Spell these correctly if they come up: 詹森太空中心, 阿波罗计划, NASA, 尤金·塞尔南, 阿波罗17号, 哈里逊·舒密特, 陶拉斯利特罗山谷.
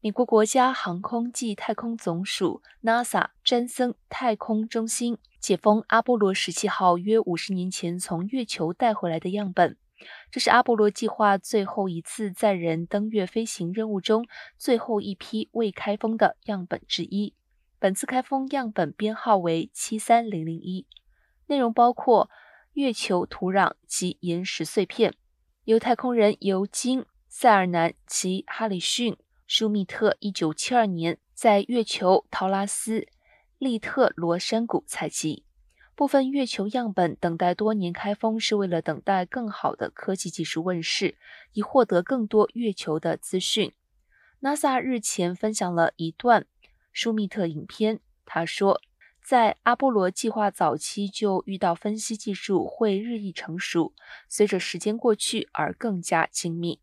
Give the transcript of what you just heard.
美国国家航空暨太空总署 NASA 詹森太空中心解封阿波罗17号约50年前从月球带回来的样本。这是阿波罗计划最后一次载人登月飞行任务中最后一批未开封的样本之一。本次开封样本编号为73001，内容包括月球土壤及岩石碎片，由太空人尤金·塞尔南及哈里逊·舒密特1972年在月球陶拉斯利特罗山谷采集。部分月球样本等待多年开封，是为了等待更好的科技技术问世，以获得更多月球的资讯。NASA 日前分享了一段舒密特影片，他说，在阿波罗计划早期就遇到分析技术会日益成熟，随着时间过去而更加精密。